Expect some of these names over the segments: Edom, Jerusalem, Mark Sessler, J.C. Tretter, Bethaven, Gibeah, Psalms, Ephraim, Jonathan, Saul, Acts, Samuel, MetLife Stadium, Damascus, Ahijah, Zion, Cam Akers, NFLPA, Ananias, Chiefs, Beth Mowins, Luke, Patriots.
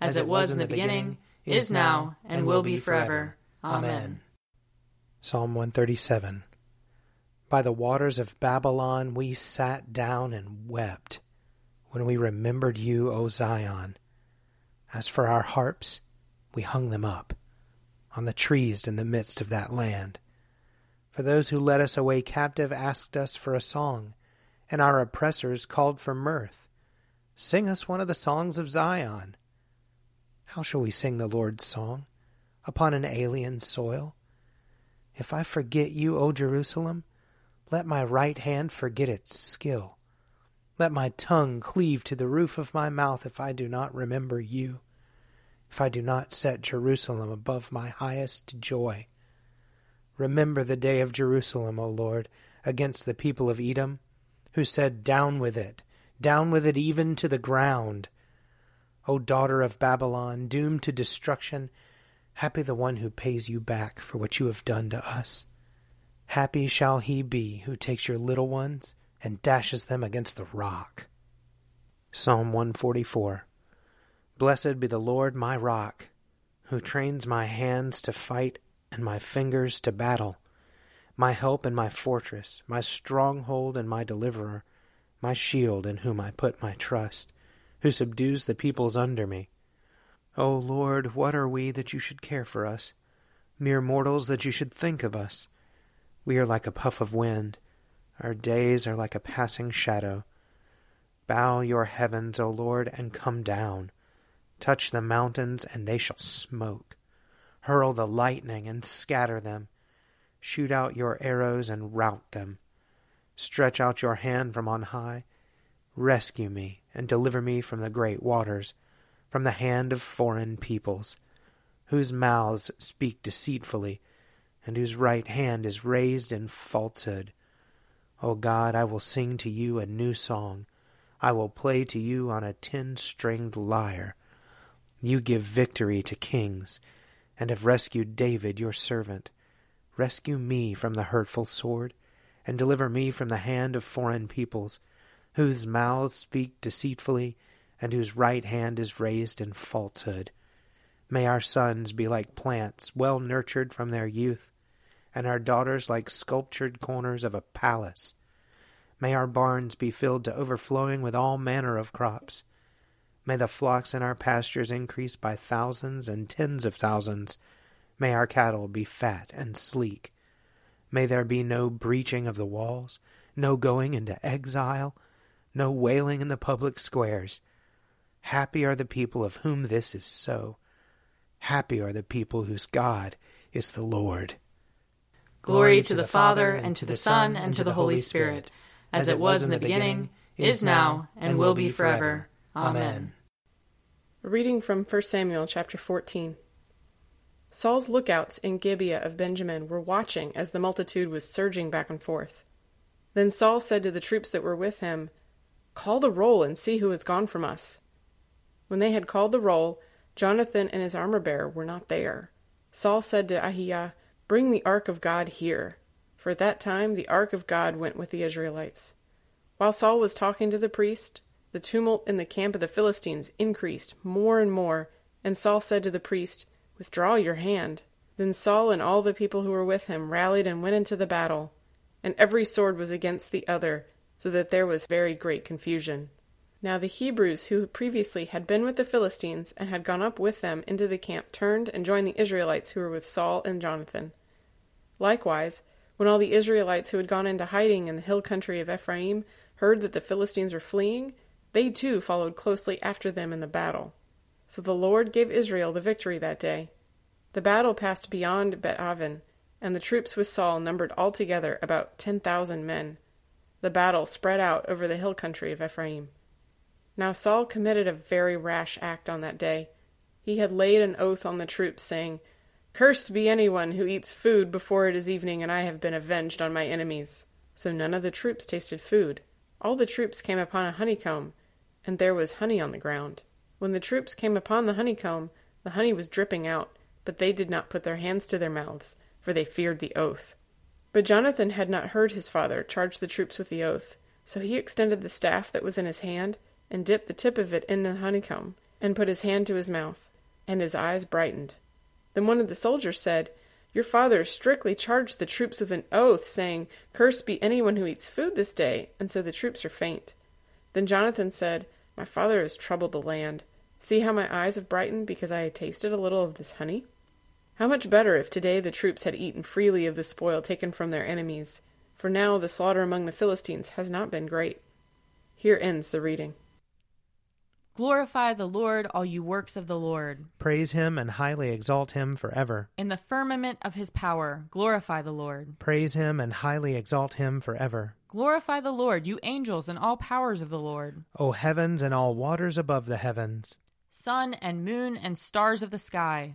as it was in the beginning, is now, and will be forever. Amen. Psalm 137. By the waters of Babylon we sat down and wept, when we remembered you, O Zion. As for our harps, we hung them up, on the trees in the midst of that land. For those who led us away captive asked us for a song, and our oppressors called for mirth. Sing us one of the songs of Zion. How shall we sing the Lord's song upon an alien soil? If I forget you, O Jerusalem, let my right hand forget its skill. Let my tongue cleave to the roof of my mouth if I do not remember you, if I do not set Jerusalem above my highest joy. Remember the day of Jerusalem, O Lord, against the people of Edom, who said, down with it even to the ground. O daughter of Babylon, doomed to destruction, happy the one who pays you back for what you have done to us. Happy shall he be who takes your little ones and dashes them against the rock. Psalm 144. Blessed be the Lord my rock, who trains my hands to fight and my fingers to battle, my help and my fortress, my stronghold and my deliverer, my shield in whom I put my trust, who subdues the peoples under me. O Lord, what are we that you should care for us, mere mortals that you should think of us? We are like a puff of wind, our days are like a passing shadow. Bow your heavens, O Lord, and come down. Touch the mountains, and they shall smoke. Hurl the lightning, and scatter them. Shoot out your arrows, and rout them. Stretch out your hand from on high. Rescue me, and deliver me from the great waters, from the hand of foreign peoples, whose mouths speak deceitfully, and whose right hand is raised in falsehood. O God, I will sing to you a new song. I will play to you on a 10-stringed lyre. You give victory to kings, and have rescued David your servant. Rescue me from the hurtful sword, and deliver me from the hand of foreign peoples, whose mouths speak deceitfully, and whose right hand is raised in falsehood. May our sons be like plants well nurtured from their youth, and our daughters like sculptured corners of a palace. May our barns be filled to overflowing with all manner of crops. May the flocks in our pastures increase by thousands and tens of thousands. May our cattle be fat and sleek. May there be no breaching of the walls, no going into exile, no wailing in the public squares. Happy are the people of whom this is so. Happy are the people whose God is the Lord. Glory to the Father, and to the Son, and to the Holy Spirit, as it was in the beginning, is now, and will be forever. Amen. A reading from 1 Samuel chapter 14. Saul's lookouts in Gibeah of Benjamin were watching as the multitude was surging back and forth. Then Saul said to the troops that were with him, "Call the roll and see who has gone from us." When they had called the roll, Jonathan and his armor-bearer were not there. Saul said to Ahijah, "Bring the ark of God here." For at that time the ark of God went with the Israelites. While Saul was talking to the priest, the tumult in the camp of the Philistines increased more and more, and Saul said to the priest, "Withdraw your hand." Then Saul and all the people who were with him rallied and went into the battle, and every sword was against the other, so that there was very great confusion. Now the Hebrews who previously had been with the Philistines and had gone up with them into the camp turned and joined the Israelites who were with Saul and Jonathan. Likewise, when all the Israelites who had gone into hiding in the hill country of Ephraim heard that the Philistines were fleeing, they too followed closely after them in the battle. So the Lord gave Israel the victory that day. The battle passed beyond Bethaven, and the troops with Saul numbered altogether about 10,000 men. The battle spread out over the hill country of Ephraim. Now Saul committed a very rash act on that day. He had laid an oath on the troops, saying, "Cursed be anyone who eats food before it is evening, and I have been avenged on my enemies." So none of the troops tasted food. All the troops came upon a honeycomb, and there was honey on the ground. When the troops came upon the honeycomb, the honey was dripping out, but they did not put their hands to their mouths, for they feared the oath. But Jonathan had not heard his father charge the troops with the oath, so he extended the staff that was in his hand, and dipped the tip of it in the honeycomb, and put his hand to his mouth, and his eyes brightened. Then one of the soldiers said, "Your father strictly charged the troops with an oath, saying, 'Cursed be anyone who eats food this day,' and so the troops are faint." Then Jonathan said, "My father has troubled the land. See how my eyes have brightened because I tasted a little of this honey?" How much better if today the troops had eaten freely of the spoil taken from their enemies, for now the slaughter among the Philistines has not been great. Here ends the reading. Glorify the Lord, all you works of the Lord. Praise him and highly exalt him forever. In the firmament of his power, glorify the Lord. Praise him and highly exalt him forever. Glorify the Lord, you angels and all powers of the Lord. O heavens and all waters above the heavens. Sun and moon and stars of the sky,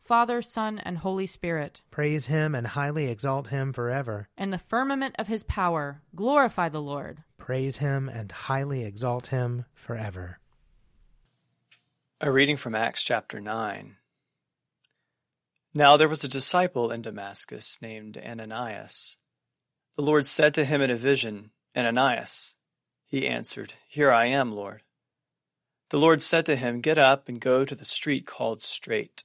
Father, Son, and Holy Spirit. Praise him and highly exalt him forever. In the firmament of his power, glorify the Lord. Praise him and highly exalt him forever. A reading from Acts chapter 9. Now there was a disciple in Damascus named Ananias. The Lord said to him in a vision, "Ananias." He answered, "Here I am, Lord." The Lord said to him, "Get up and go to the street called Straight,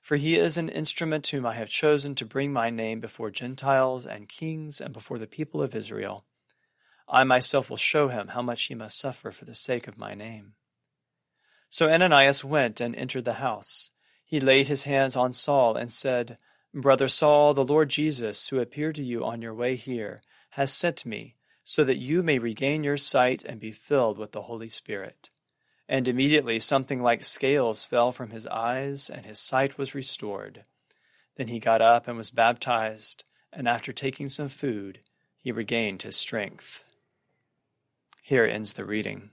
for he is an instrument whom I have chosen to bring my name before Gentiles and kings and before the people of Israel. I myself will show him how much he must suffer for the sake of my name. So Ananias went and entered the house. He laid his hands on Saul and said, Brother Saul, the Lord Jesus, who appeared to you on your way here, has sent me, so that you may regain your sight and be filled with the Holy Spirit. And immediately something like scales fell from his eyes, and his sight was restored. Then he got up and was baptized, and after taking some food, he regained his strength. Here ends the reading.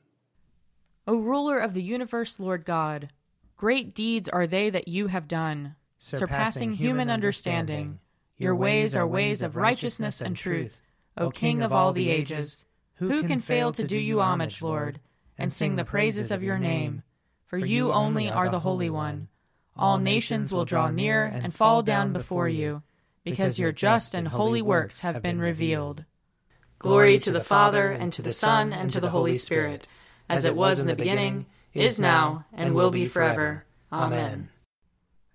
O ruler of the universe, Lord God, great deeds are they that you have done, surpassing human understanding. Your ways are ways of righteousness and truth, O King of all the ages. Who can fail to do you homage, Lord, and sing the praises of your name? For you only are the Holy One. All nations will draw near and fall down before you, because your just and holy works have been revealed. Glory to the Father, and to the Son, and to the Holy Spirit, as it was in the beginning, is now, and will be forever. Amen.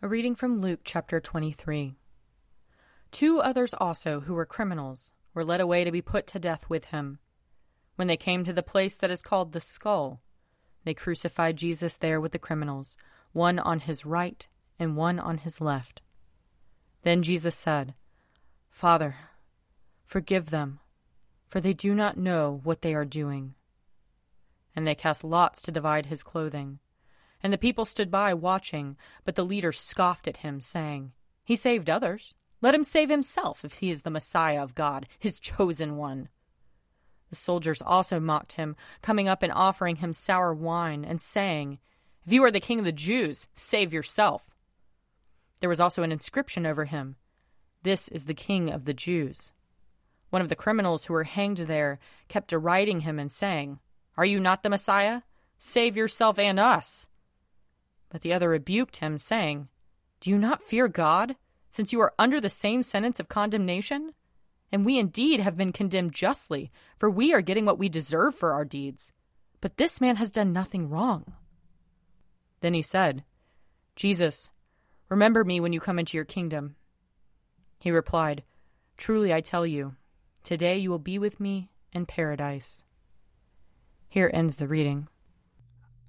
A reading from Luke chapter 23. 2 others also, who were criminals, were led away to be put to death with him. When they came to the place that is called the Skull, they crucified Jesus there with the criminals, one on his right and one on his left. Then Jesus said, Father, forgive them, for they do not know what they are doing. And they cast lots to divide his clothing. And the people stood by watching, but the leader scoffed at him, saying, He saved others. Let him save himself if he is the Messiah of God, his chosen one. The soldiers also mocked him, coming up and offering him sour wine and saying, If you are the king of the Jews, save yourself. There was also an inscription over him, This is the King of the Jews. One of the criminals who were hanged there kept deriding him and saying, Are you not the Messiah? Save yourself and us. But the other rebuked him, saying, Do you not fear God, since you are under the same sentence of condemnation? And we indeed have been condemned justly, for we are getting what we deserve for our deeds. But this man has done nothing wrong. Then he said, Jesus, remember me when you come into your kingdom. He replied, Truly I tell you, today you will be with me in paradise. Here ends the reading.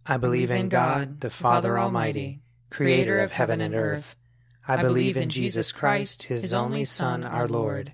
I believe in God, the Father Almighty, creator of heaven and earth. I believe in Jesus Christ, his only Son, our Lord.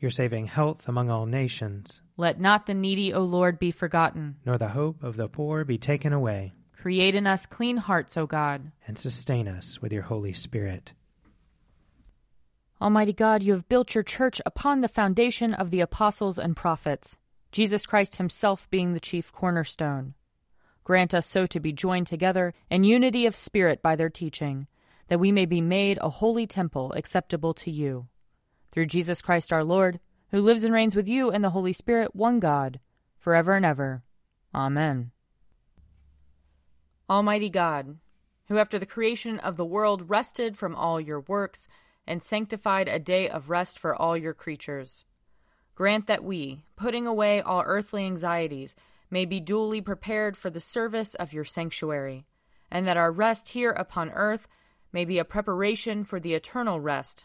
Your saving health among all nations. Let not the needy, O Lord, be forgotten, nor the hope of the poor be taken away. Create in us clean hearts, O God, and sustain us with your Holy Spirit. Almighty God, you have built your church upon the foundation of the apostles and prophets, Jesus Christ himself being the chief cornerstone. Grant us so to be joined together in unity of spirit by their teaching, that we may be made a holy temple acceptable to you. Through Jesus Christ our Lord, who lives and reigns with you in the Holy Spirit, one God, forever and ever. Amen. Almighty God, who after the creation of the world rested from all your works and sanctified a day of rest for all your creatures, grant that we, putting away all earthly anxieties, may be duly prepared for the service of your sanctuary, and that our rest here upon earth may be a preparation for the eternal rest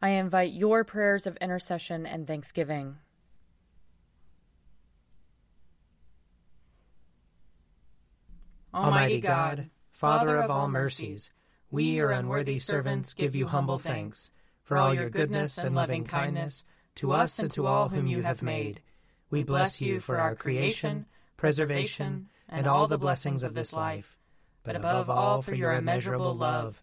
I invite your prayers of intercession and thanksgiving. Almighty God, Father of all mercies, we, your unworthy servants, give you humble thanks for all your goodness and loving kindness to us and to all whom you have made. We bless you for our creation, preservation, and all the blessings of this life, but above all for your immeasurable love